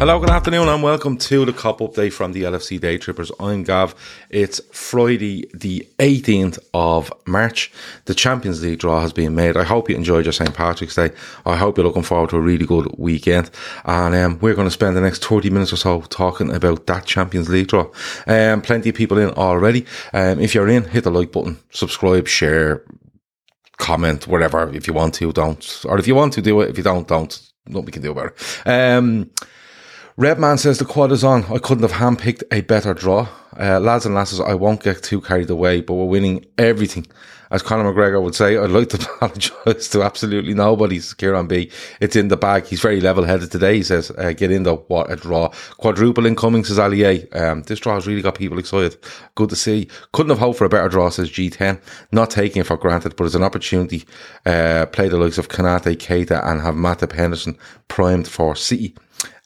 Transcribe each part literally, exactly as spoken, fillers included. Hello, good afternoon and welcome to the Cup Update from the L F C Daytrippers. I'm Gav. It's Friday the eighteenth of March. The Champions League draw has been made. I hope you enjoyed your Saint Patrick's Day. I hope you're looking forward to a really good weekend. And um, we're going to spend the next thirty minutes or so talking about that Champions League draw. Um, plenty of people in already. Um, if you're in, hit the like button, subscribe, share, comment, whatever. If you want to, don't. Or if you want to, do it. If you don't, don't. Nothing we can do about it. Um... Redman says the quad is on. I couldn't have handpicked a better draw. Uh, lads and lasses, I won't get too carried away, but we're winning everything. As Conor McGregor would say, I'd like to apologise to absolutely nobody. Kieran B. It's in the bag. He's very level-headed today. He says, uh, get in the what a draw. Quadruple incoming, says Ali A. Um, this draw has really got people excited. Good to see. Couldn't have hoped for a better draw, says G ten. Not taking it for granted, but it's an opportunity. Uh, play the likes of Konaté, Keïta and have Matip Henderson primed for City.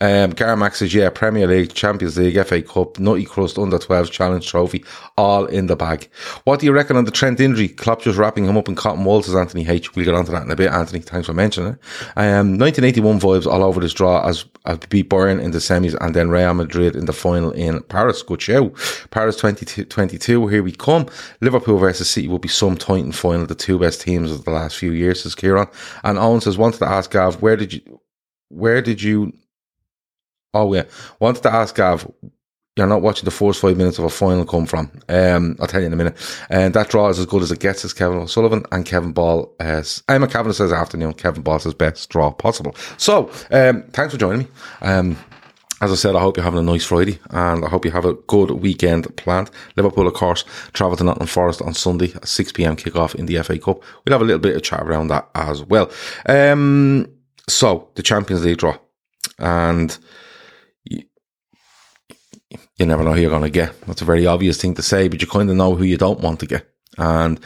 Um, Garmax says, yeah, Premier League, Champions League, F A Cup, Nutty Crust, Under twelves, Challenge Trophy, all in the bag. What do you reckon on the Trent injury? Klopp just wrapping him up in cotton wool, says Anthony H. We'll get onto that in a bit, Anthony. Thanks for mentioning it. Um, nineteen eighty-one vibes all over this draw as, as beat Bayern in the semis and then Real Madrid in the final in Paris. Good show. Paris twenty twenty-two, here we come. Liverpool versus City will be some tight and final, the two best teams of the last few years, says Kieran. And Owen says, wanted to ask Gav, where did you... Where did you... Oh, yeah. Wanted to ask, Gav, you're not watching the first five minutes of a final come from. Um, I'll tell you in a minute. And that draw is as good as it gets, says Kevin O'Sullivan. And Kevin Ball, uh, Emma Kavanagh says afternoon. Kevin Ball says best draw possible. So, um, thanks for joining me. Um, as I said, I hope you're having a nice Friday and I hope you have a good weekend planned. Liverpool, of course, travel to Nottingham Forest on Sunday at six p.m. kickoff in the F A Cup. We'll have a little bit of chat around that as well. Um, so, the Champions League draw. And... you never know who you're going to get. That's a very obvious thing to say, but you kind of know who you don't want to get. And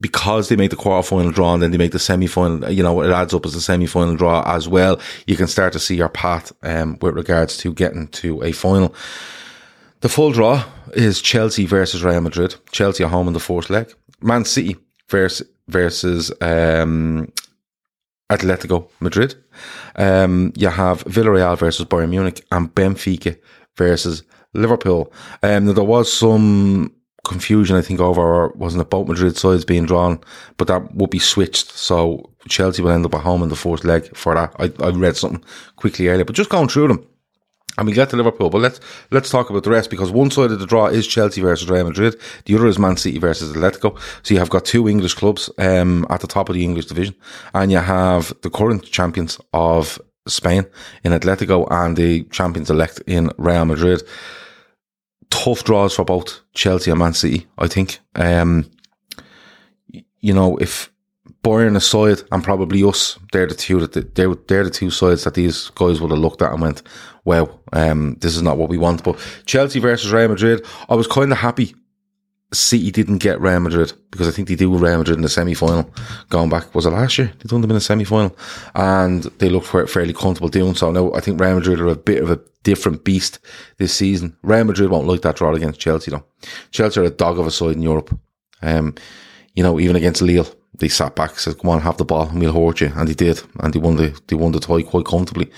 because they make the quarterfinal draw and then they make the semi-final, you know, it adds up as a semi-final draw as well. You can start to see your path um, with regards to getting to a final. The full draw is Chelsea versus Real Madrid. Chelsea at home in the first leg. Man City versus, versus um, Atletico Madrid. Um, you have Villarreal versus Bayern Munich and Benfica versus Liverpool. Um, there was some confusion, I think, over, wasn't it, both Madrid sides being drawn, but that would be switched. So Chelsea will end up at home in the fourth leg for that. I, I read something quickly earlier, but just going through them. And we get to Liverpool, but let's let's talk about the rest, because one side of the draw is Chelsea versus Real Madrid, the other is Man City versus Atletico. So you have got two English clubs um, at the top of the English division, and you have the current champions of Spain in Atletico and the champions-elect in Real Madrid. Tough draws for both Chelsea and Man City, I think. Um, you know, if Bayern aside and probably us, they're the two that the, they're, they're the two sides that these guys would have looked at and went, wow, um, this is not what we want. But Chelsea versus Real Madrid, I was kind of happy City didn't get Real Madrid, because I think they do Real Madrid in the semi-final going back, was it last year? They done them in the semi-final and they looked fairly comfortable doing so. Now I think Real Madrid are a bit of a different beast this season. Real Madrid won't like that draw against Chelsea though. Chelsea are a dog of a side in Europe. Um, you know, even against Lille they sat back, said come on, have the ball and we'll hurt you, and they did, and they won the, they won the tie quite comfortably.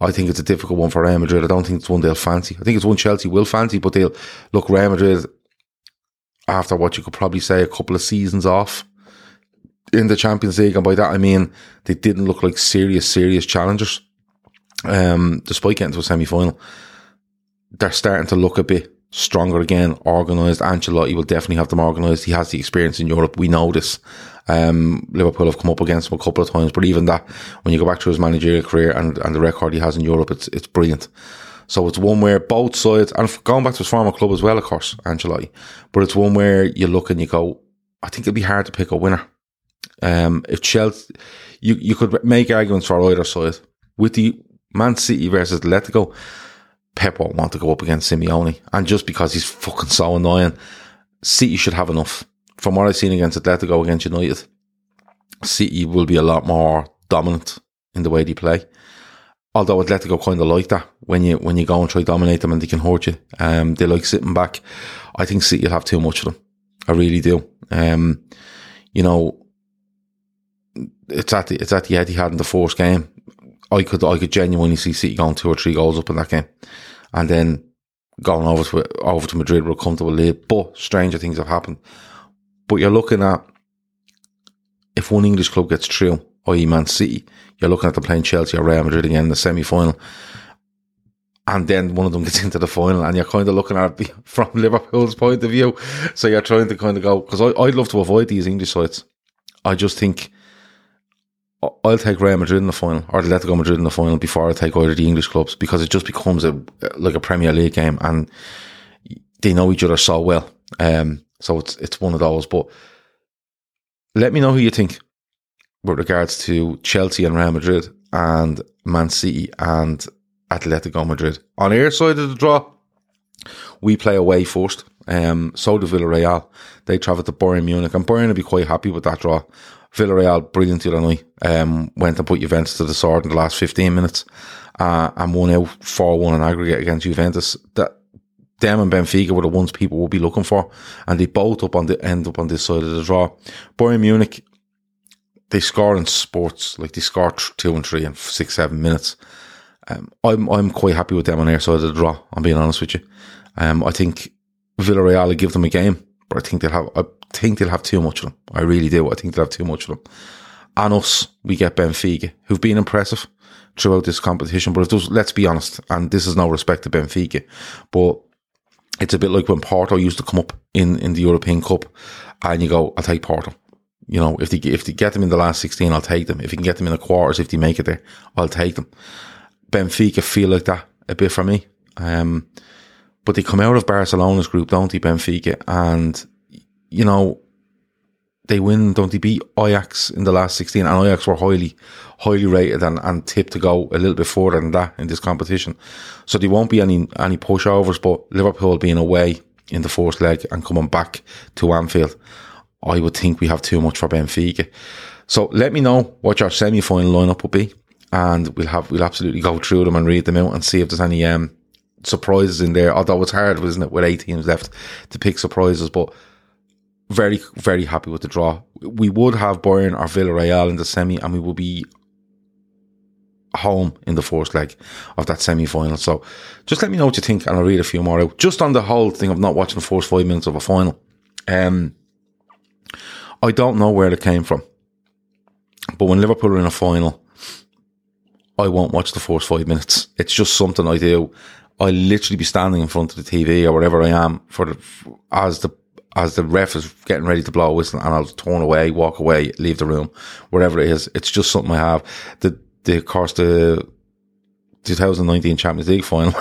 I think it's a difficult one for Real Madrid. I don't think it's one they'll fancy. I think it's one Chelsea will fancy, but they'll look, Real Madrid after what you could probably say a couple of seasons off in the Champions League. And by that, I mean, they didn't look like serious, serious challengers. Um, despite getting to a semi-final, they're starting to look a bit stronger again, organised. Ancelotti will definitely have them organised. He has the experience in Europe. We know this. Um, Liverpool have come up against him a couple of times, but even that, when you go back to his managerial career and, and the record he has in Europe, it's, it's brilliant. So it's one where both sides, and going back to his former club as well, of course, Ancelotti, but it's one where you look and you go, I think it'd be hard to pick a winner. Um, if Chelsea, you, you could make arguments for either side. With the Man City versus Atletico, Pep won't want to go up against Simeone, and just because he's fucking so annoying. City should have enough. From what I've seen against Atletico, against United, City will be a lot more dominant in the way they play. Although Atletico kind of like that. When you when you go and try to dominate them and they can hurt you. Um, they like sitting back. I think City will have too much of them. I really do. Um, you know, it's at the, it's at the head he had in the first game. I could I could genuinely see City going two or three goals up in that game. And then going over to over to Madrid with a comfortable lead. But stranger things have happened. But you're looking at, if one English club gets through, that is. Man City, you're looking at them playing Chelsea or Real Madrid again in the semi-final, and then one of them gets into the final, and you're kind of looking at it from Liverpool's point of view. So you're trying to kind of go, because I'd love to avoid these English sides. I just think I'll take Real Madrid in the final or Atletico Madrid in the final before I take either of the English clubs, because it just becomes a like a Premier League game, and they know each other so well. Um, so it's it's one of those. But let me know who you think with regards to Chelsea and Real Madrid and Man City and Atletico Madrid. On our side of the draw, we play away first. Um, so do Villarreal. They travel to Bayern Munich, and Bayern will be quite happy with that draw. Villarreal, brilliant the other night, um, went and put Juventus to the sword in the last fifteen minutes uh, and won out four one in aggregate against Juventus. That them and Benfica were the ones people will be looking for, and they both up on the end up on this side of the draw. Bayern Munich, they score in spurts, like they score two and three in six, seven minutes. Um, I'm I'm quite happy with them on their side of the draw, I'm being honest with you. Um, I think Villarreal will give them a game, but I think they'll have I think they'll have too much of them. I really do. I think they'll have too much of them. And us, we get Benfica, who've been impressive throughout this competition. But it does, let's be honest, and this is no respect to Benfica, but it's a bit like when Porto used to come up in, in the European Cup, and you go, I'll take Porto. You know, if they if they get them in the last sixteen, I'll take them. If you can get them in the quarters, if they make it there, I'll take them. Benfica feel like that a bit for me. Um, but they come out of Barcelona's group, don't they, Benfica? And, you know, they win, don't they, beat Ajax in the last sixteen? And Ajax were highly, highly rated and, and tipped to go a little bit further than that in this competition. So there won't be any, any pushovers, but Liverpool being away in the first leg and coming back to Anfield, I would think we have too much for Benfica. So let me know what your semi-final lineup will be, and we'll have we'll absolutely go through them and read them out and see if there's any um, surprises in there. Although it's hard, isn't it, with eight teams left to pick surprises. But very very happy with the draw. We would have Bayern or Villarreal in the semi, and we will be home in the first leg of that semi-final. So just let me know what you think, and I'll read a few more out. Just on the whole thing of not watching the first five minutes of a final. Um. I don't know where it came from, but when Liverpool are in a final, I won't watch the first five minutes. It's just something I do. I'll literally be standing in front of the T V or wherever I am for the, as the as the ref is getting ready to blow a whistle, and I'll turn away, walk away, leave the room, wherever it is. It's just something I have. The the of course the twenty nineteen Champions League final,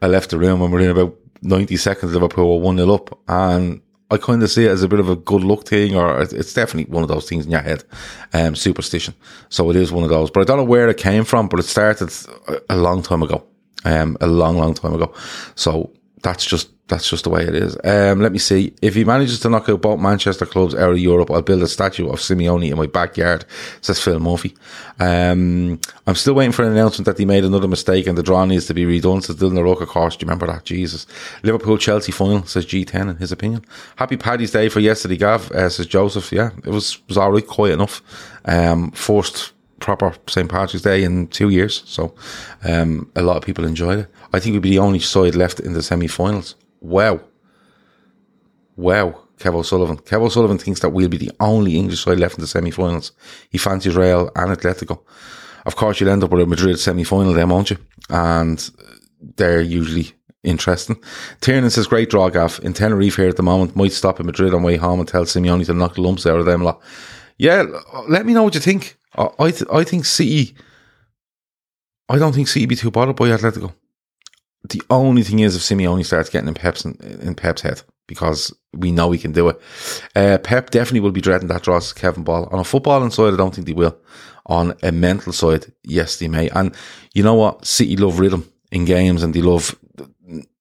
I left the room and within about ninety seconds Liverpool were one nil up, and I kind of see it as a bit of a good luck thing, or it's definitely one of those things in your head, um, superstition. So it is one of those, but I don't know where it came from, but it started a long time ago, um, a long, long time ago. So that's just, that's just the way it is. Um, let me see. If he manages to knock out both Manchester clubs out of Europe, I'll build a statue of Simeone in my backyard, says Phil Murphy. Um, I'm still waiting for an announcement that he made another mistake and the draw needs to be redone, says Dylan O'Rourke, of course. Do you remember that? Jesus. Liverpool Chelsea final, says G ten, in his opinion. Happy Paddy's Day for yesterday, Gav, uh, says Joseph. Yeah, it was, was all right, quite enough. Um, first proper Saint Patrick's Day in two years, so um, a lot of people enjoyed it. I think we'd be the only side left in the semi-finals. Wow. Wow, Kev O'Sullivan. Kev O'Sullivan thinks that we'll be the only English side left in the semi-finals. He fancies Real and Atletico. Of course, you'll end up with a Madrid semi-final then, won't you? And they're usually interesting. Tiernan says, great draw, Gav. In Tenerife here at the moment, might stop in Madrid on way home and tell Simeone to knock lumps out of them lot. Yeah, let me know what you think. I th- I think City, I don't think City be too bothered by Atletico. the only thing is if Simeone starts getting in Pep's, in Pep's head, because we know he can do it. Uh, Pep definitely will be dreading that draw to Kevin Ball. On a footballing side, I don't think they will. On a mental side, yes, they may. And you know what? City love rhythm in games, and they love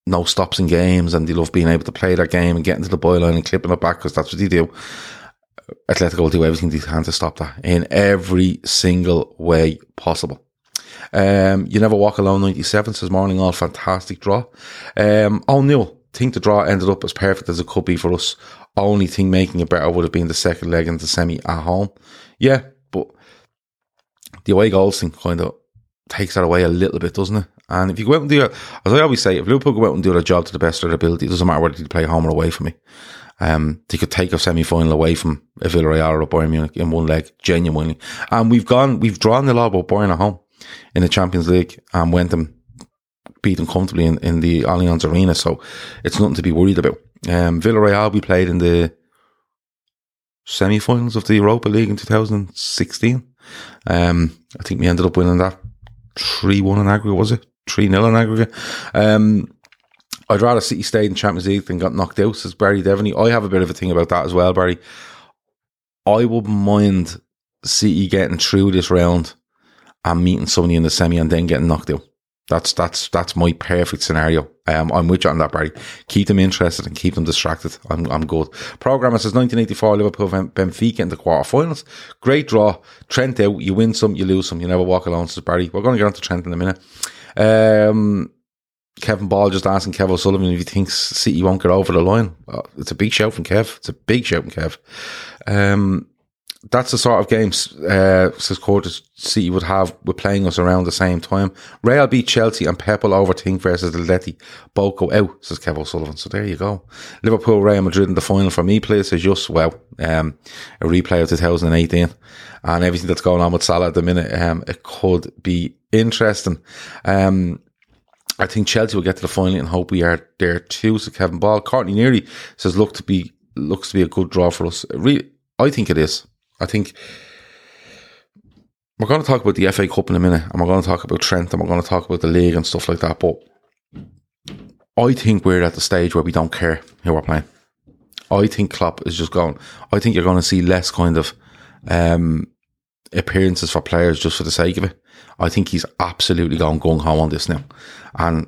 no stops in games, and they love being able to play their game and getting to the byline and clipping it back, because that's what they do. Atletico will do everything they can to stop that in every single way possible. Um, you never walk alone. ninety-seven says morning all, fantastic draw. Um, O'Neill, think the draw ended up as perfect as it could be for us. Only thing making it better would have been the second leg and the semi at home. Yeah, but the away goals thing kind of takes that away a little bit, doesn't it? And if you go out and do it, as I always say, if Liverpool go out and do their job to the best of their ability, it doesn't matter whether they play home or away from me. Um, they could take a semi-final away from a Villarreal or a Bayern Munich in one leg, genuinely. And we've gone, we've drawn the lot with Bayern at home in the Champions League and went and beat them comfortably in, in the Allianz Arena, so it's nothing to be worried about. Um, Villarreal we played in the semi-finals of the Europa League in two thousand sixteen. Um, I think we ended up winning that three one in aggregate, was it? three nil in aggregate. Um, I'd rather City stayed in Champions League than got knocked out, says Barry Devaney. I have a bit of a thing about that as well, Barry. I wouldn't mind City getting through this round and meeting somebody in the semi and then getting knocked out. That's that's that's my perfect scenario. Um, I'm with you on that, Barry. Keep them interested and keep them distracted. I'm I'm good. Programmer says nineteen eighty-four Liverpool Benfica in the quarterfinals. Great draw. Trent out. You win some, you lose some. You never walk alone, says Barry. We're going to get on to Trent in a minute. Um, Kevin Ball just asking Kev O'Sullivan if he thinks City won't get over the line. Oh, it's a big shout from Kev. It's a big shout from Kev. Um, That's the sort of games, uh, says Curtis, City would have with playing us around the same time. Real beat Chelsea and Pep will overthink versus Atleti. Both go out, says Kev O'Sullivan. So there you go. Liverpool, Real Madrid in the final for me, please, says Just. Well, um, a replay of two thousand eighteen. And everything that's going on with Salah at the minute, um, it could be interesting. Um, I think Chelsea will get to the final and hope we are there too, says Kevin Ball. Courtney Neary says, look to be, looks to be a good draw for us. Really, I think it is. I think we're going to talk about the F A Cup in a minute, and we're going to talk about Trent, and we're going to talk about the league and stuff like that, but I think we're at the stage where we don't care who we're playing. I think Klopp is just going, I think you're going to see less kind of um, appearances for players just for the sake of it. I think he's absolutely gone gung-ho on this now, and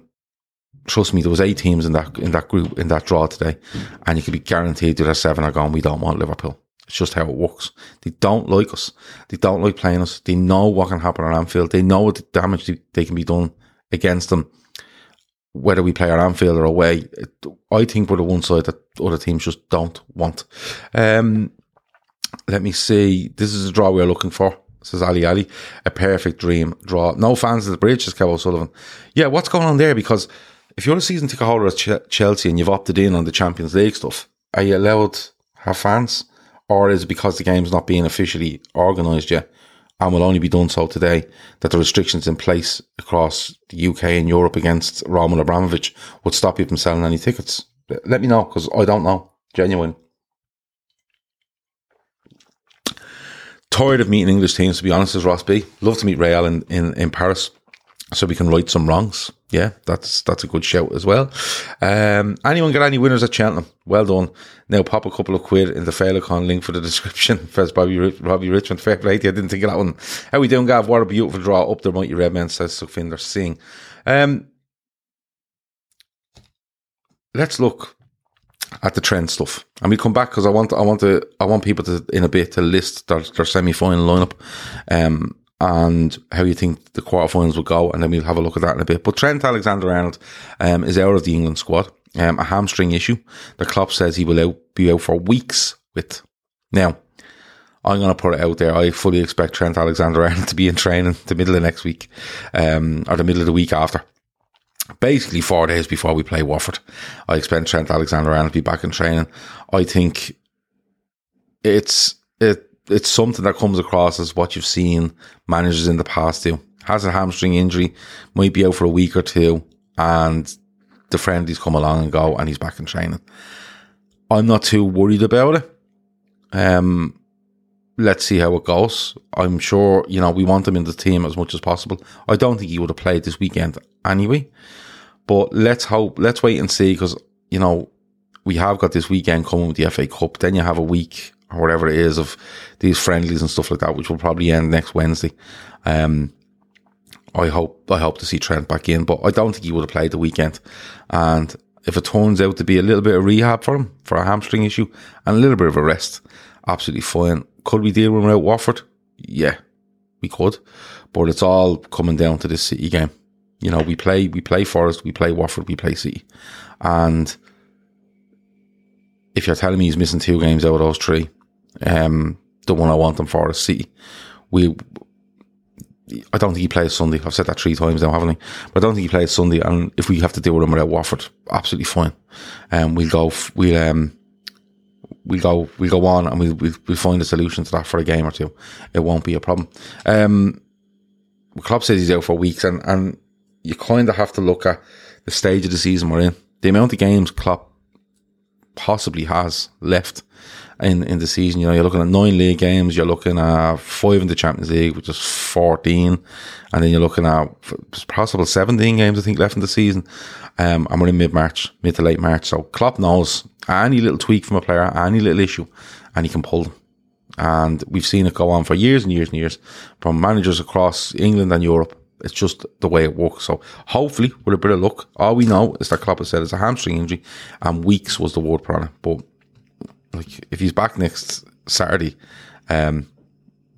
trust me, there was eight teams in that in that group, in that draw today, and you can be guaranteed that seven are gone, we don't want Liverpool. It's just how it works. They don't like us. They don't like playing us. They know what can happen at Anfield. They know the damage they, they can be done against them, whether we play at Anfield or away. I think we're the one side that other teams just don't want. Um, let me see. This is the draw we're looking for, says Ali Ali. A perfect dream draw. No fans at the bridge, says Kev O'Sullivan. Yeah, what's going on there? Because if you're a season ticket holder at Ch- Chelsea and you've opted in on the Champions League stuff, are you allowed to have fans? Or is it because the game's not being officially organised yet and will only be done so today that the restrictions in place across the U K and Europe against Roman Abramovich would stop you from selling any tickets? Let me know, because I don't know. Genuine. Tired of meeting English teams, to be honest, is Ross B. Love to meet Real in, in, in Paris so we can right some wrongs. Yeah, that's that's a good shout as well. Um, anyone got any winners at Cheltenham? Well done. Now pop a couple of quid in the Féileacáin link for the description. Says Bobby Robbie Richmond. Fair play to you. I didn't think of that one. How we doing, Gav? What a beautiful draw up there, mighty Redmen, says Sukhinder Singh. Um, let's look at the trend stuff, and we come back because I want I want to I want people to in a bit to list their, their semi final lineup. Um. And how you think the quarterfinals will go, and then we'll have a look at that in a bit. But Trent Alexander-Arnold um, is out of the England squad, um, a hamstring issue that Klopp says he will out, be out for weeks with. Now, I'm going to put it out there. I fully expect Trent Alexander-Arnold to be in training the middle of next week, um, or the middle of the week after. Basically, four days before we play Watford. I expect Trent Alexander-Arnold to be back in training. I think it's... it. It's something that comes across as what you've seen managers in the past do. Has a hamstring injury, might be out for a week or two, and the friendlies come along and go, and he's back in training. I'm not too worried about it. Um, let's see how it goes. I'm sure, you know, we want him in the team as much as possible. I don't think he would have played this weekend anyway. But let's hope, let's wait and see, because, you know, we have got this weekend coming with the F A Cup. Then you have a week or whatever it is of these friendlies and stuff like that, which will probably end next Wednesday. Um, I hope, I hope to see Trent back in, but I don't think he would have played the weekend. And if it turns out to be a little bit of rehab for him, for a hamstring issue, and a little bit of a rest, absolutely fine. Could we deal with him out Watford? Yeah, we could. But it's all coming down to this City game. You know, we play, we play Forest, we play Watford, we play City. And if you're telling me he's missing two games out of those three, um, the one I want him for is City. We, I don't think he plays Sunday. I've said that three times now, haven't I? But I don't think he plays Sunday. And if we have to deal with him without Watford, absolutely fine. Um, we'll go, we'll, um, we we'll go, we we'll go on, and we we'll, we we'll, we'll find a solution to that for a game or two. It won't be a problem. Um, Klopp says he's out for weeks, and, and you kind of have to look at the stage of the season we're in. The amount of games Klopp possibly has left in, in the season. You know, you're looking at nine league games, you're looking at five in the Champions League, which is fourteen, and then you're looking at possible seventeen games, I think, left in the season. Um, and we're in mid-March, mid to late March. So Klopp knows any little tweak from a player, any little issue, and he can pull them. And we've seen it go on for years and years and years from managers across England and Europe. It's just the way it works. So hopefully, with a bit of luck, all we know is that Klopp has said it's a hamstring injury, and weeks was the word for it. But like, if he's back next Saturday, um,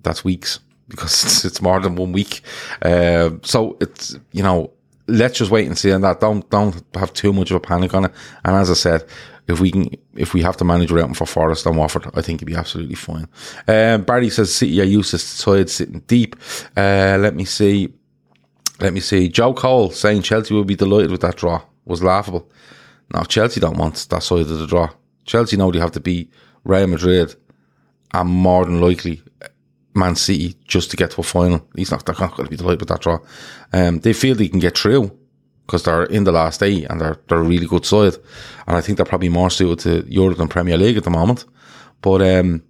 that's weeks, because it's, it's more than one week. Uh, so it's, you know, let's just wait and see on that. Don't don't have too much of a panic on it. And as I said, if we can, if we have to manage without him for Forest and Watford, I think it'd be absolutely fine. Um, Barry says City are useless side sitting deep. Uh, let me see. Let me see. Joe Cole saying Chelsea will be delighted with that draw was laughable. Now, Chelsea don't want that side of the draw. Chelsea know they have to beat Real Madrid and more than likely Man City just to get to a final. He's not, they're not going to be delighted with that draw. Um, they feel they can get through because they're in the last eight and they're, they're a really good side. And I think they're probably more suited to Europe than Premier League at the moment. But, um,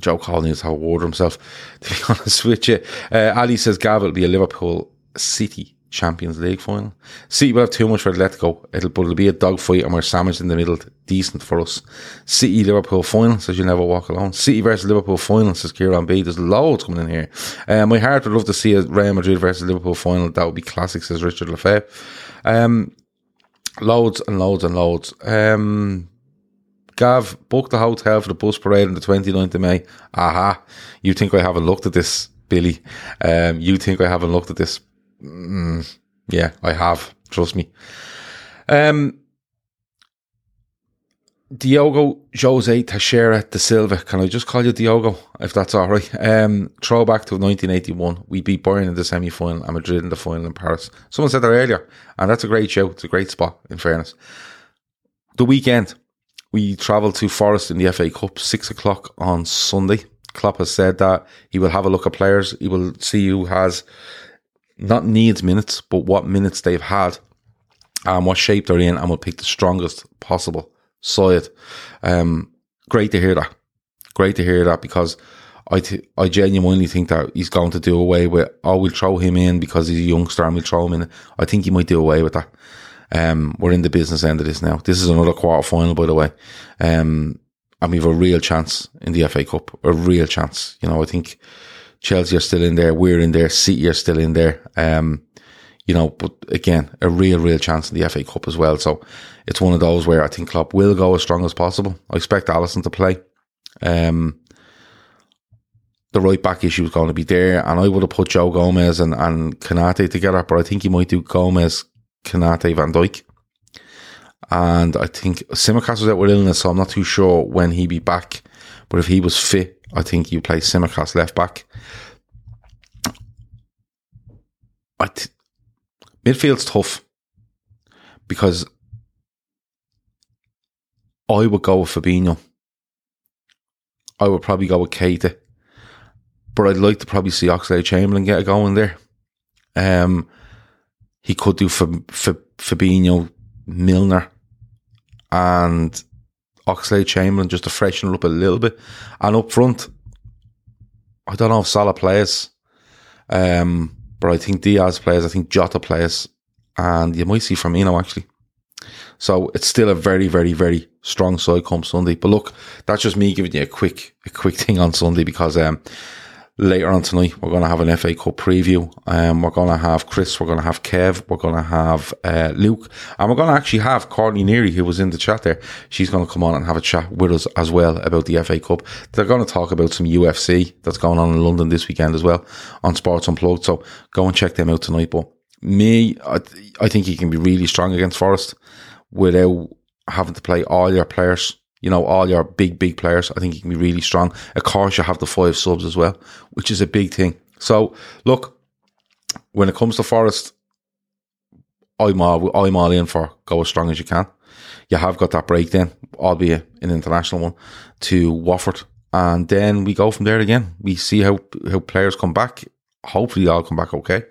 Joe Cole needs to have a word for himself, to be honest with you. Uh, Ali says, Gav, it'll be a Liverpool City Champions League final. City will have too much for Atletico. It'll, but it'll be a dogfight, and we're sandwiched in the middle. Decent for us. City Liverpool final, says you'll never walk alone. City versus Liverpool final, says Kieran B. There's loads coming in here. Uh, my heart would love to see a Real Madrid versus Liverpool final. That would be classic, says Richard Lefebvre. Um, loads and loads and loads. Um, Gav, booked the hotel for the bus parade on the twenty-ninth of May. Aha. You think I haven't looked at this, Billy. Um, you think I haven't looked at this. Mm, yeah, I have. Trust me. Um, Diogo José Teixeira de Silva. Can I just call you Diogo, if that's all right? Um, throwback to nineteen eighty-one. We beat Bayern in the semi-final and Madrid in the final in Paris. Someone said that earlier, and that's a great show. It's a great spot, in fairness. The weekend. We travel to Forest in the F A Cup, six o'clock on Sunday. Klopp has said that he will have a look at players. He will see who has, not needs minutes, but what minutes they've had and what shape they're in, and will pick the strongest possible side. Um, great to hear that. Great to hear that, because I th- I genuinely think that he's going to do away with, oh, we'll throw him in because he's a youngster and we'll throw him in. I think he might do away with that. Um, we're in the business end of this now. This is another quarter final, by the way. Um, and we have a real chance in the F A Cup, a real chance. You know, I think Chelsea are still in there. We're in there. City are still in there. Um, you know, but again, a real, real chance in the F A Cup as well. So it's one of those where I think Klopp will go as strong as possible. I expect Alisson to play. Um, the right back issue is going to be there. And I would have put Joe Gomez and, and Konaté together, but I think he might do Gomez, Konaté, Van Dijk, and I think Simicast was out with illness, so I'm not too sure when he'd be back, but if he was fit, I think he'd play Simicast left back. I th- midfield's tough, because I would go with Fabinho, I would probably go with Keïta, but I'd like to probably see Oxlade-Chamberlain get a go in there. um He could do for F- Fabinho, Milner, and Oxlade-Chamberlain just to freshen it up a little bit. And up front, I don't know if Salah plays, um, but I think Diaz plays. I think Jota plays, and you might see Firmino actually. So it's still a very, very, very strong side come Sunday. But look, that's just me giving you a quick, a quick thing on Sunday, because um, later on tonight we're going to have an F A Cup preview. Um, we're going to have Chris, we're going to have Kev, we're going to have uh, Luke, and we're going to actually have Courtney Neary, who was in the chat there. She's going to come on and have a chat with us as well about the F A Cup. They're going to talk about some U F C that's going on in London this weekend as well on Sports Unplugged. So go and check them out tonight. But me, I, th- I think he can be really strong against Forest without having to play all your players, you know, all your big, big players. I think he can be really strong. Of course, you have the five subs as well, which is a big thing. So, look, when it comes to Forest, I'm all, I'm all in for go as strong as you can. You have got that break then, albeit an international one, to Watford. And then we go from there again. We see how, how players come back. Hopefully they all come back okay,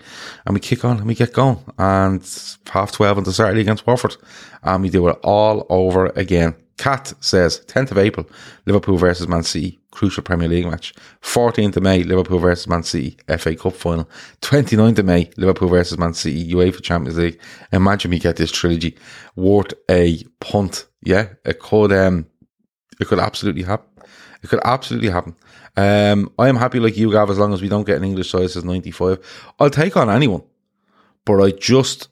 and we kick on and we get going, and half twelve on the Saturday against Watford, and we do it all over again. Kat says tenth of April Liverpool versus Man City, crucial Premier League match. Fourteenth of May Liverpool versus Man City, F A Cup final. Twenty-ninth of May Liverpool versus Man City, UEFA Champions League. Imagine we get this trilogy. Worth a punt. Yeah, it could um, it could absolutely happen. It could absolutely happen. Um, I am happy like you, Gav, as long as we don't get an English side that says ninety-five. I'll take on anyone. But I just,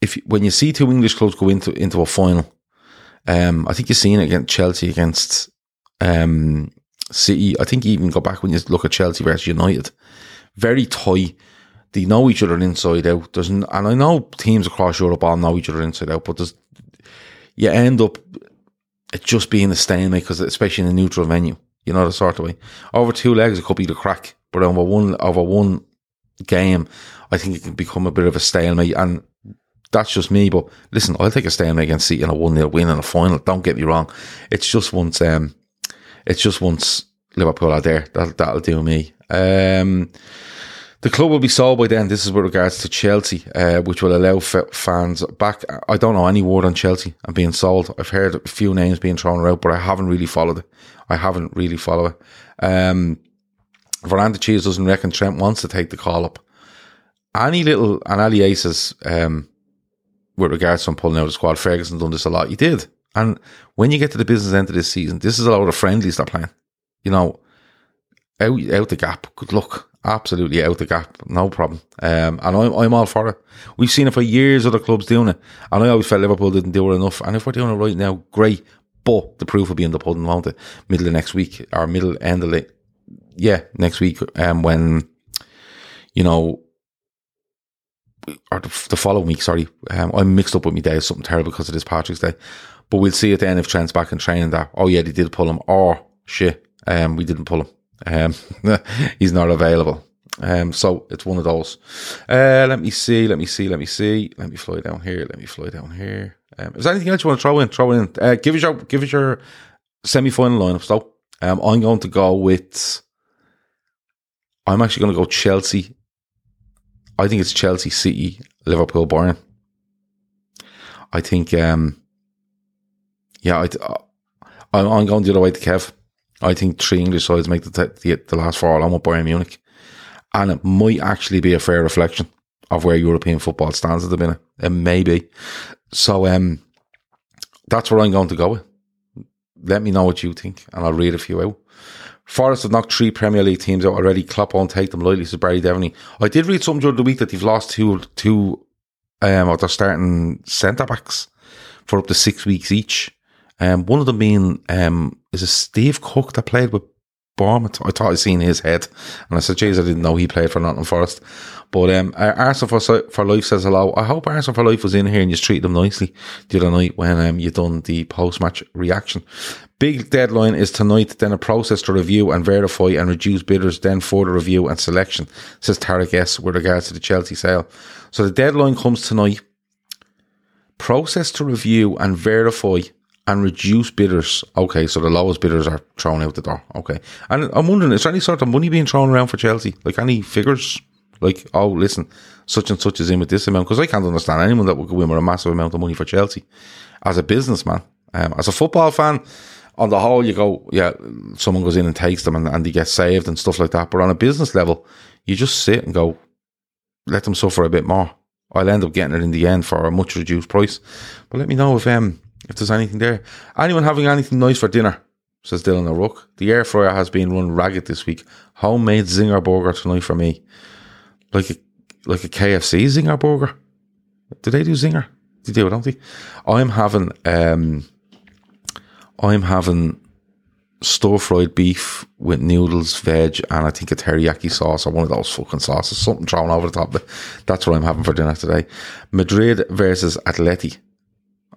if when you see two English clubs go into, into a final, um, I think you're seeing it against Chelsea, against um, City. I think you even go back when you look at Chelsea versus United. Very tight. They know each other inside out. There's n- and I know teams across Europe all know each other inside out, but there's, you end up it just being a stalemate, because especially in a neutral venue, you know, the sort of way. Over two legs, it could be the crack, but over one over one game, I think it can become a bit of a stalemate, and that's just me. But listen, I'll take a stalemate against City and a one nil win in a final. Don't get me wrong. It's just once, um, it's just once Liverpool are there, that that'll do me. Um, the club will be sold by then. This is with regards to Chelsea, uh, which will allow f- fans back. I don't know any word on Chelsea and being sold. I've heard a few names being thrown around, but I haven't really followed it. I haven't really followed it. Um, Verandachis doesn't reckon Trent wants to take the call up. Any little, and Ali Ace says, um, with regards to him pulling out of the squad, Ferguson done this a lot. He did. And when you get to the business end of this season, this is a lot of friendlies they're playing. You know, out, out the gap. Good luck. Absolutely out the gap, no problem. Um, and I'm, I'm all for it. We've seen it for years, other clubs doing it. And I always felt Liverpool didn't do it enough. And if we're doing it right now, great. But the proof will be in the pudding, won't it? Middle of next week, or middle, end of it. Yeah, next week, um, when, you know, or the, the following week, sorry. Um, I'm mixed up with my day, it's something terrible because it is Patrick's Day. But we'll see it then if Trent's back in training that, oh yeah, they did pull him. Or, shit, um, we didn't pull him. Um, he's not available. Um, so it's one of those. Uh, let me see, let me see, let me see. Let me fly down here, let me fly down here. Um, if there's anything else you want to throw in, throw in. Uh, give us your, give us your semi-final lineups though. Um, I'm going to go with, I'm actually going to go Chelsea. I think it's Chelsea, City, Liverpool, Bayern. I think, um, yeah, I, I'm, I'm going the other way to Kev. I think three English sides make the t- the, the last four along with Bayern Munich. And it might actually be a fair reflection of where European football stands at the minute. It may be. So um, that's where I'm going to go with. Let me know what you think, and I'll read a few out. Forest have knocked three Premier League teams out already. Klopp won't take them lightly, says Barry Devaney. I did read something during the week that they've lost two, two um, or they're starting centre-backs for up to six weeks each. Um, one of them being, um, is a Steve Cook that played with Bournemouth. I thought I'd seen his head, and I said, geez, I didn't know he played for Nottingham Forest. But um, Arsenal for, for Life says hello. I hope Arsenal for Life was in here and you treated them nicely the other night when um, you done the post-match reaction. Big deadline is tonight, then a process to review and verify and reduce bidders, then further review and selection, says Tarek S with regards to the Chelsea sale. So the deadline comes tonight. Process to review and verify and reduce bidders. Okay, so the lowest bidders are thrown out the door. Okay. And I'm wondering, is there any sort of money being thrown around for Chelsea? Like any figures? Like, oh, listen, such and such is in with this amount. Because I can't understand anyone that would go in with a massive amount of money for Chelsea. As a businessman, um, as a football fan, on the whole, you go, yeah, someone goes in and takes them and, and they get saved and stuff like that. But on a business level, you just sit and go, let them suffer a bit more. I'll end up getting it in the end for a much reduced price. But let me know if um if there's anything there. Anyone having anything nice for dinner? Says Dylan O'Rourke. The air fryer has been run ragged this week. Homemade zinger burger tonight for me. Like a like a K F C zinger burger. Do they do zinger? They do, don't they? I'm having um I'm having stir fried beef with noodles, veg, and I think a teriyaki sauce or one of those fucking sauces, something thrown over the top of it. That's what I'm having for dinner today. Madrid versus Atleti.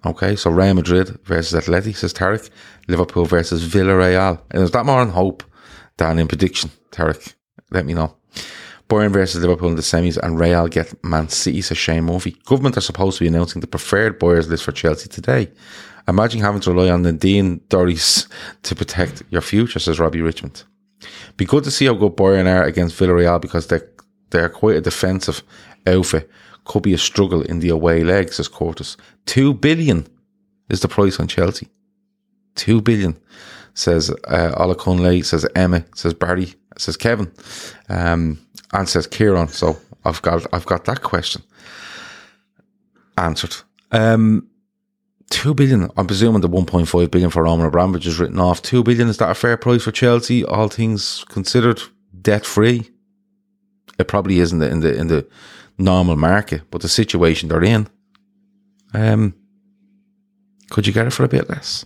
Okay, so Real Madrid versus Atleti, says Tarek. Liverpool versus Villarreal. And is that more in hope than in prediction, Tarek? Let me know. Bayern versus Liverpool in the semis, and Real get Man City, says Shane Murphy. Government are supposed to be announcing the preferred buyers list for Chelsea today. Imagine having to rely on Nadine Dorries to protect your future, says Robbie Richmond. Be good to see how good Bayern are against Villarreal because they're, they're quite a defensive outfit. Could be a struggle in the away legs, says Curtis. Two billion is the price on Chelsea. Two billion, says uh, Ola Kunle, says Emma, says Barry, says Kevin, um, and says Kieran. So I've got I've got that question answered. Um Two billion. I'm presuming the one point five billion for Roman Abramovich is written off. Two billion, is that a fair price for Chelsea? All things considered, debt free. It probably isn't in the in the normal market, but the situation they're in. Um, could you get it for a bit less?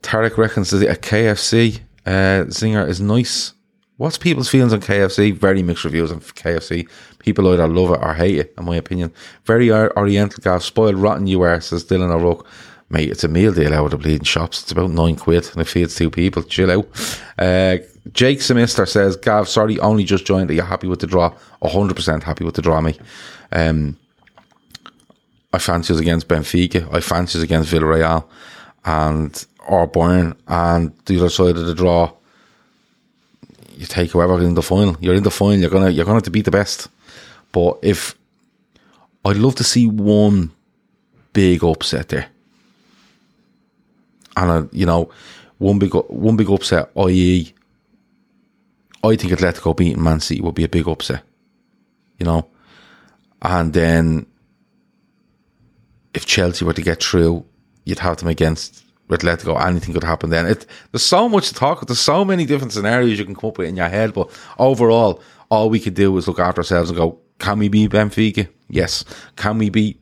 Tarek reckons that a K F C uh, zinger is nice. What's people's feelings on K F C? Very mixed reviews on K F C. People either love it or hate it, in my opinion. Very oriental, guys. Spoiled, rotten you are, says Dylan O'Rourke. Mate, it's a meal deal out of the bleeding shops. It's about nine quid and it feeds two people. Chill out. Uh, Jake Semister says, Gav, sorry, only just joined. Are you happy with the draw? one hundred percent happy with the draw, mate. Um, I fancy us against Benfica. I fancy us against Villarreal and or Bayern. And the other side of the draw, you take whoever in the final. You're in the final. You're gonna you're gonna have to beat the best. But if I'd love to see one big upset there, and uh, you know, one big one big upset, that is, I think Atletico beating Man City would be a big upset. You know, and then if Chelsea were to get through, you'd have them against Atletico. Anything could happen then. It, there's so much to talk. There's so many different scenarios you can come up with in your head. But overall, all we could do is look after ourselves and go, can we beat Benfica? Yes. Can we beat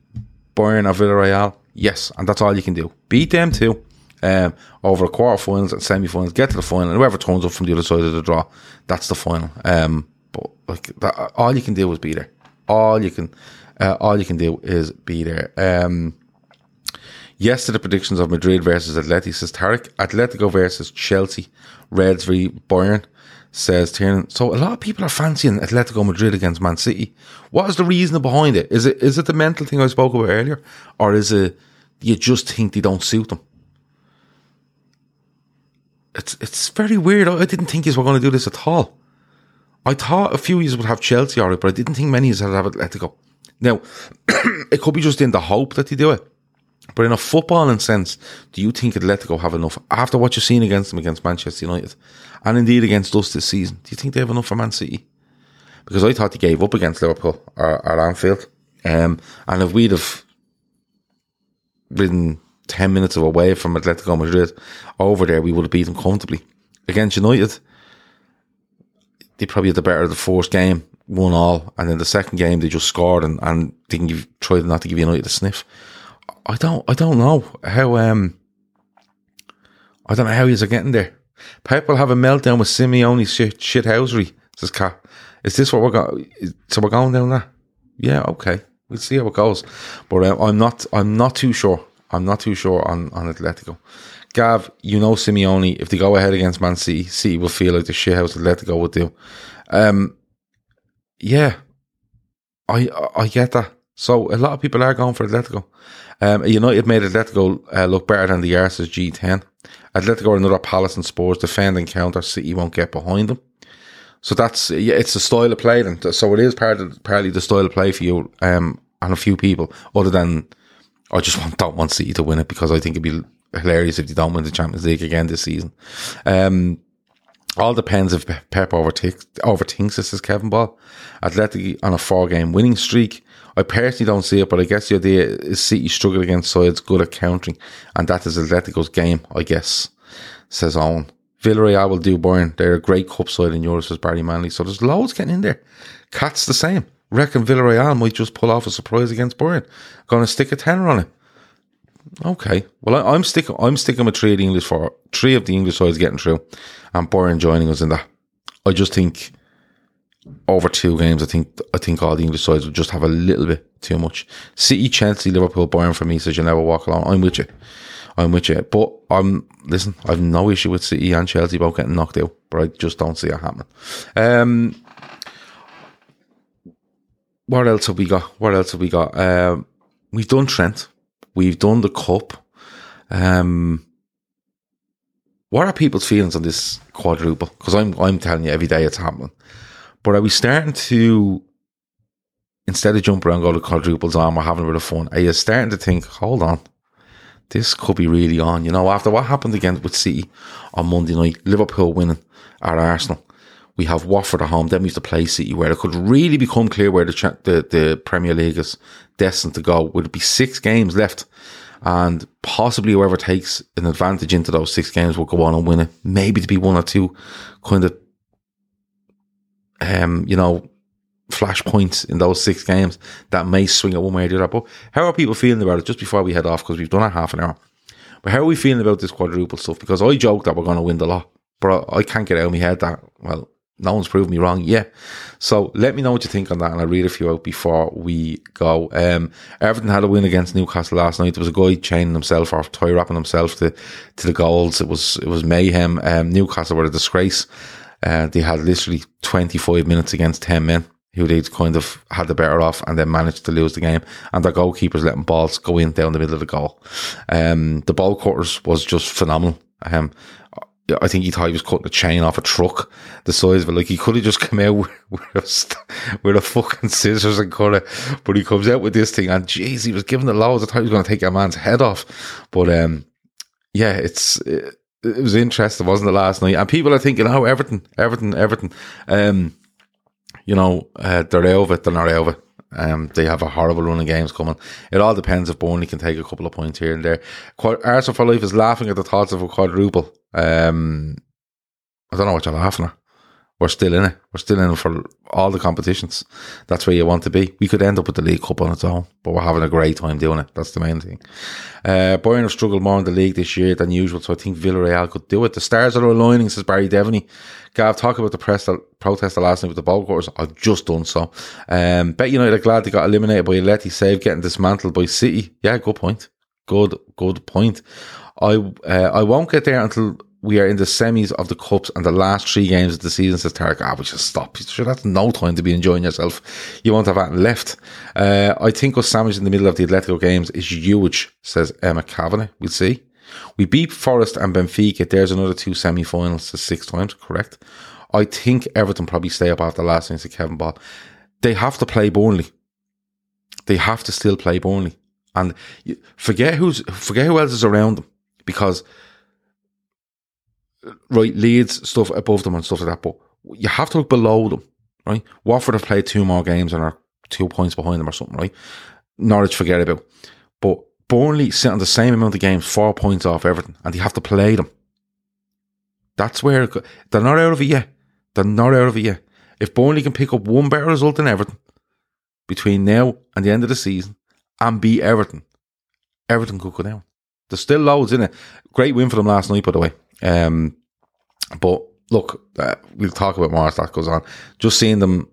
Bayern or Villarreal? Yes. And that's all you can do. Beat them too. Um, over quarterfinals and semi-finals, get to the final. And whoever turns up from the other side of the draw, that's the final. Um, but like that, all you can do is be there. All you can, uh, all you can do is be there. Um, Yes to the predictions of Madrid versus Atleti, says Tarek. Atletico versus Chelsea. Reds versus Bayern, says Tiernan. So a lot of people are fancying Atletico Madrid against Man City. What is the reason behind it? Is it is it the mental thing I spoke about earlier? Or is it you just think they don't suit them? It's it's very weird. I didn't think you were going to do this at all. I thought a few years would have Chelsea, alright, but I didn't think many years would have Atletico. Now, it could be just in the hope that they do it. But in a footballing sense, do you think Atletico have enough after what you've seen against them, against Manchester United, and indeed against us this season? Do you think they have enough for Man City? Because I thought they gave up against Liverpool or, or Anfield, um, and if we'd have ridden ten minutes away from Atletico Madrid over there, we would have beat them comfortably. Against United, they probably had the better of the first game, one all, and then the second game they just scored and and didn't give, tried not to give United a sniff. I don't, I don't know how, um, I don't know how he's getting there. Pep will have a meltdown with Simeone's shit, shithousery, says Kat. Is this what we're going, so we're going down there? Yeah, okay. We'll see how it goes. But um, I'm not, I'm not too sure. I'm not too sure on, on Atletico. Gav, you know Simeone, if they go ahead against Man City, City will feel like the shithouse Atletico would do. Um, yeah, I, I, I get that. So a lot of people are going for Atletico. Um, United made Atletico uh, look better than the Arses G ten. Atletico are another Palace and Spurs. Defend and counter. City won't get behind them. So that's, yeah, it's the style of play. And so it is part of, partly the style of play for you um, and a few people. Other than, I just want, don't want City to win it because I think it'd be hilarious if they don't win the Champions League again this season. Um All depends if Pep overtakes, overthinks this, says Kevin Ball. Atletico on a four-game winning streak. I personally don't see it, but I guess the idea is City struggle against sides good at countering, and that is Atletico's game, I guess, says Owen. Villarreal will do Bayern. They're a great cup side in Europe, says Barry Manley. So there's loads getting in there. Cat's the same. Reckon Villarreal might just pull off a surprise against Bayern. Going to stick a tenner on it. Okay. Well, I, I'm sticking. I'm sticking with three of the English for three of the English sides getting through, and Bayern joining us in that. I just think over two games, I think I think all the English sides will just have a little bit too much. City, Chelsea, Liverpool, Bayern for me says you'll never walk alone. I'm with you. I'm with you. But um, listen, I've no issue with City and Chelsea both getting knocked out, but I just don't see it happening. Um, what else have we got? What else have we got? Um, we've done Trent. We've done the cup. Um, what are people's feelings on this quadruple? Because I'm I'm telling you every day it's happening. But are we starting to, instead of jumping around, go to quadruples on, we're having a bit of fun? Are you starting to think, hold on, this could be really on? You know, after what happened again with City on Monday night, Liverpool winning at Arsenal, we have Watford at home, then we have to play City, where it could really become clear where the the, the Premier League is destined to go. Would it be six games left? And possibly whoever takes an advantage into those six games will go on and win it. Maybe to be one or two kind of, um, you know, flash points in those six games that may swing it one way or the other. But how are people feeling about it? Just before we head off, because we've done a half an hour, but how are we feeling about this quadruple stuff? Because I joked that we're going to win the lot, but I, I can't get out of my head that, well, no one's proved me wrong yet. So let me know what you think on that, and I'll read a few out before we go. Um, Everton had a win against Newcastle last night. There was a guy chaining himself or tie wrapping himself to, to the goals. It was it was mayhem. Um, Newcastle were a disgrace. Uh, they had literally twenty-five minutes against ten men, who they'd kind of had the better off, and then managed to lose the game. And their goalkeeper's letting balls go in down the middle of the goal. Um, the ball quarters was just phenomenal. Um, I think he thought he was cutting a chain off a truck, the size of it. Like, he could have just come out with, with, a, with a fucking scissors and cut it, but he comes out with this thing, and jeez, he was giving the loads. I thought he was going to take a man's head off. But um, yeah, it's it, it was interesting, wasn't it, last night? And people are thinking, oh, Everton, Everton, Everton. Um, you know, uh, they're out of it, they're not out of it. Um, they have a horrible run of games coming. It all depends if Burnley can take a couple of points here and there. Quad- Arsenal for Life is laughing at the thoughts of a quadruple. Um, I don't know what you're laughing at. We're still in it. We're still in it for all the competitions. That's where you want to be. We could end up with the League Cup on its own, but we're having a great time doing it. That's the main thing. Uh, Bayern have struggled more in the league this year than usual, so I think Villarreal could do it. The stars are aligning, says Barry Devaney. Gav, talk about the press the protest the last night with the ball quarters. I've just done so. Um, Bet United are glad they got eliminated by Atleti, save getting dismantled by City. Yeah, good point. Good, good point. I uh, I won't get there until we are in the semis of the cups and the last three games of the season, says Tarek. Ah, we should stop. Sure, that's no time to be enjoying yourself. You won't have that left. Uh, I think us sandwiched in the middle of the Atletico games is huge, says Emma Kavanagh. We'll see. We beat Forest and Benfica. There's another two semi-finals, says Six Times. Correct. I think Everton probably stay up after last night, says Kevin Ball. They have to play Burnley. They have to still play Burnley. And forget who's, forget who else is around them, because right, Leeds, stuff above them and stuff like that, but you have to look below them, right? Watford have played two more games and are two points behind them or something, right? Norwich, forget about. But Burnley sit on the same amount of games, four points off Everton, and you have to play them. That's where it go- they're not out of it yet. They're not out of it yet. If Burnley can pick up one better result than Everton between now and the end of the season and beat Everton, Everton could go down. There's still loads in it. Great win for them last night, by the way. Um, but look, uh, we'll talk about more as that goes on. Just seeing them,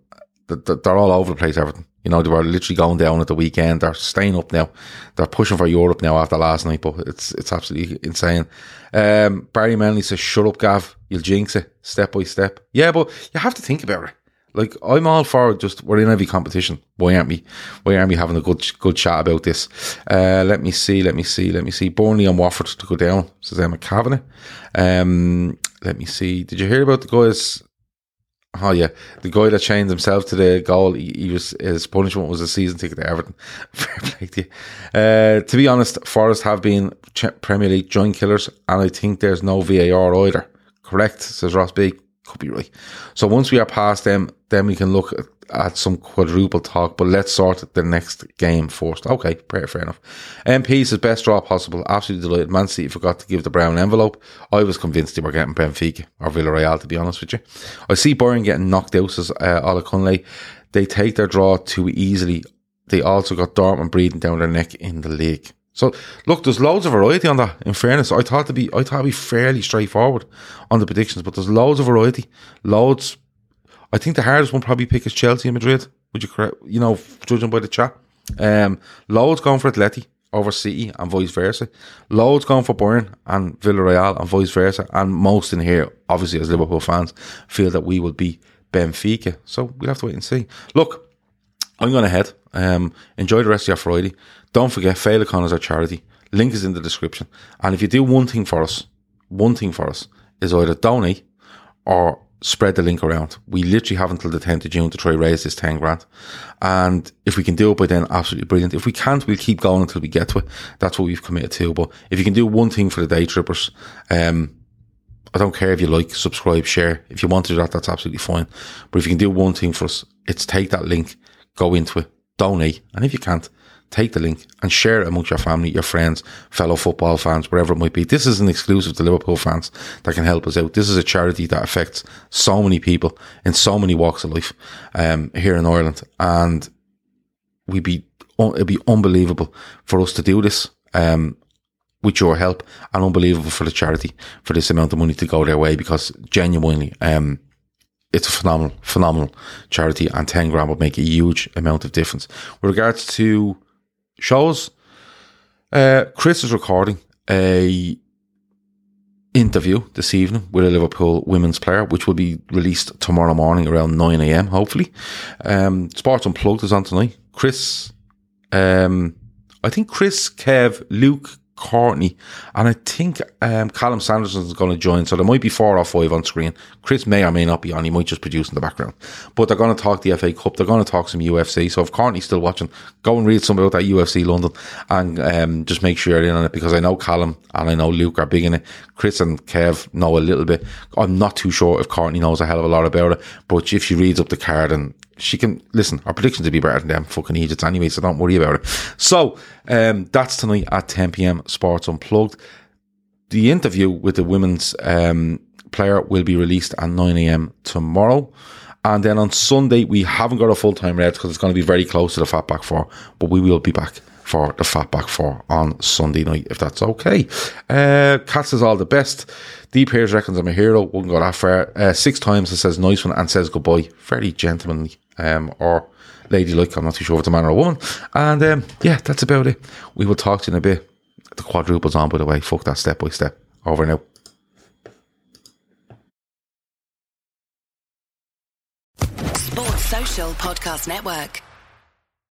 they're all over the place, Everton. You know, they were literally going down at the weekend. They're staying up now. They're pushing for Europe now after last night, but it's it's absolutely insane. Um, Barry Manley says, shut up, Gav. You'll jinx it step by step. Yeah, but you have to think about it. Like, I'm all for just, we're in every competition. Why aren't we? Why aren't we having a good good chat about this? Uh, let me see, let me see, let me see. Burnley and Watford to go down, says Emma Kavanagh. Um, let me see. Did you hear about the guys? Oh, yeah. The guy that chained himself to the goal, he, he was, his punishment was a season ticket to Everton. Fair play to you. Uh, to be honest, Forest have been Premier League joint killers, and I think there's no V A R either. Correct, says Ross B. Could be right. So once we are past them, then we can look at had some quadruple talk, but let's sort the next game first. Okay, fair enough. M P says, best draw possible. Absolutely delighted. Man City forgot to give the brown envelope. I was convinced they were getting Benfica or Villarreal, to be honest with you. I see Bayern getting knocked out, says uh, Ola Kunle. They take their draw too easily. They also got Dortmund breathing down their neck in the league. So, look, there's loads of variety on that, in fairness. I thought it'd be, I thought it'd be fairly straightforward on the predictions, but there's loads of variety. Loads. I think the hardest one probably pick is Chelsea and Madrid. Would you correct, you know, judging by the chat. Um, loads going for Atleti over City and vice versa. Loads going for Bayern and Villarreal and vice versa. And most in here, obviously, as Liverpool fans, feel that we would be Benfica. So, we'll have to wait and see. Look, I'm going to head. Um, enjoy the rest of your Friday. Don't forget, Féileacáin is our charity. Link is in the description. And if you do one thing for us, one thing for us is either donate or spread the link around. We literally have until the tenth of June to try and raise this ten grand. And if we can do it by then, absolutely brilliant. If we can't, we'll keep going until we get to it. That's what we've committed to. But if you can do one thing for the day trippers, um, I don't care if you like, subscribe, share. If you want to do that, that's absolutely fine. But if you can do one thing for us, it's take that link, go into it, donate. And if you can't, take the link and share it amongst your family, your friends, fellow football fans, wherever it might be. This isn't exclusive to Liverpool fans that can help us out. This is a charity that affects so many people in so many walks of life um, here in Ireland. And we'd be, it'd be unbelievable for us to do this um, with your help, and unbelievable for the charity for this amount of money to go their way, because genuinely, um, it's a phenomenal, phenomenal charity, and ten grand would make a huge amount of difference. With regards to shows, uh, Chris is recording a interview this evening with a Liverpool women's player, which will be released tomorrow morning around nine a.m. hopefully. Um, Sports Unplugged is on tonight. Chris, um, I think Chris, Kev, Luke, Courtney, and I think um, Callum Sanderson is going to join, so there might be four or five on screen. Chris may or may not be on, he might just produce in the background, but they're going to talk the F A Cup, they're going to talk some U F C, so if Courtney's still watching, go and read some about that U F C London, and um, just make sure you're in on it, because I know Callum and I know Luke are big in it. Chris and Kev know a little bit. I'm not too sure if Courtney knows a hell of a lot about it, but if she reads up the card, and she can, listen, our predictions will be better than them fucking idiots anyway, so don't worry about it. So, um, that's tonight at ten p.m, Sports Unplugged. The interview with the women's um, player will be released at nine a.m. tomorrow. And then on Sunday, we haven't got a full-time Reds because it's going to be very close to the Fat Back Four, but we will be back for the Fat Back Four on Sunday night, if that's okay. Uh, Cats is all the best. D. Pierce reckons I'm a hero. Wouldn't go that far. Uh, six times it says nice one and says goodbye. Very gentlemanly. Um, or ladylike, I'm not too sure if it's a man or a woman. And um, yeah, that's about it. We will talk to you in a bit. The quadruple's on, by the way. Fuck that, step by step. Over now. Sports Social Podcast Network.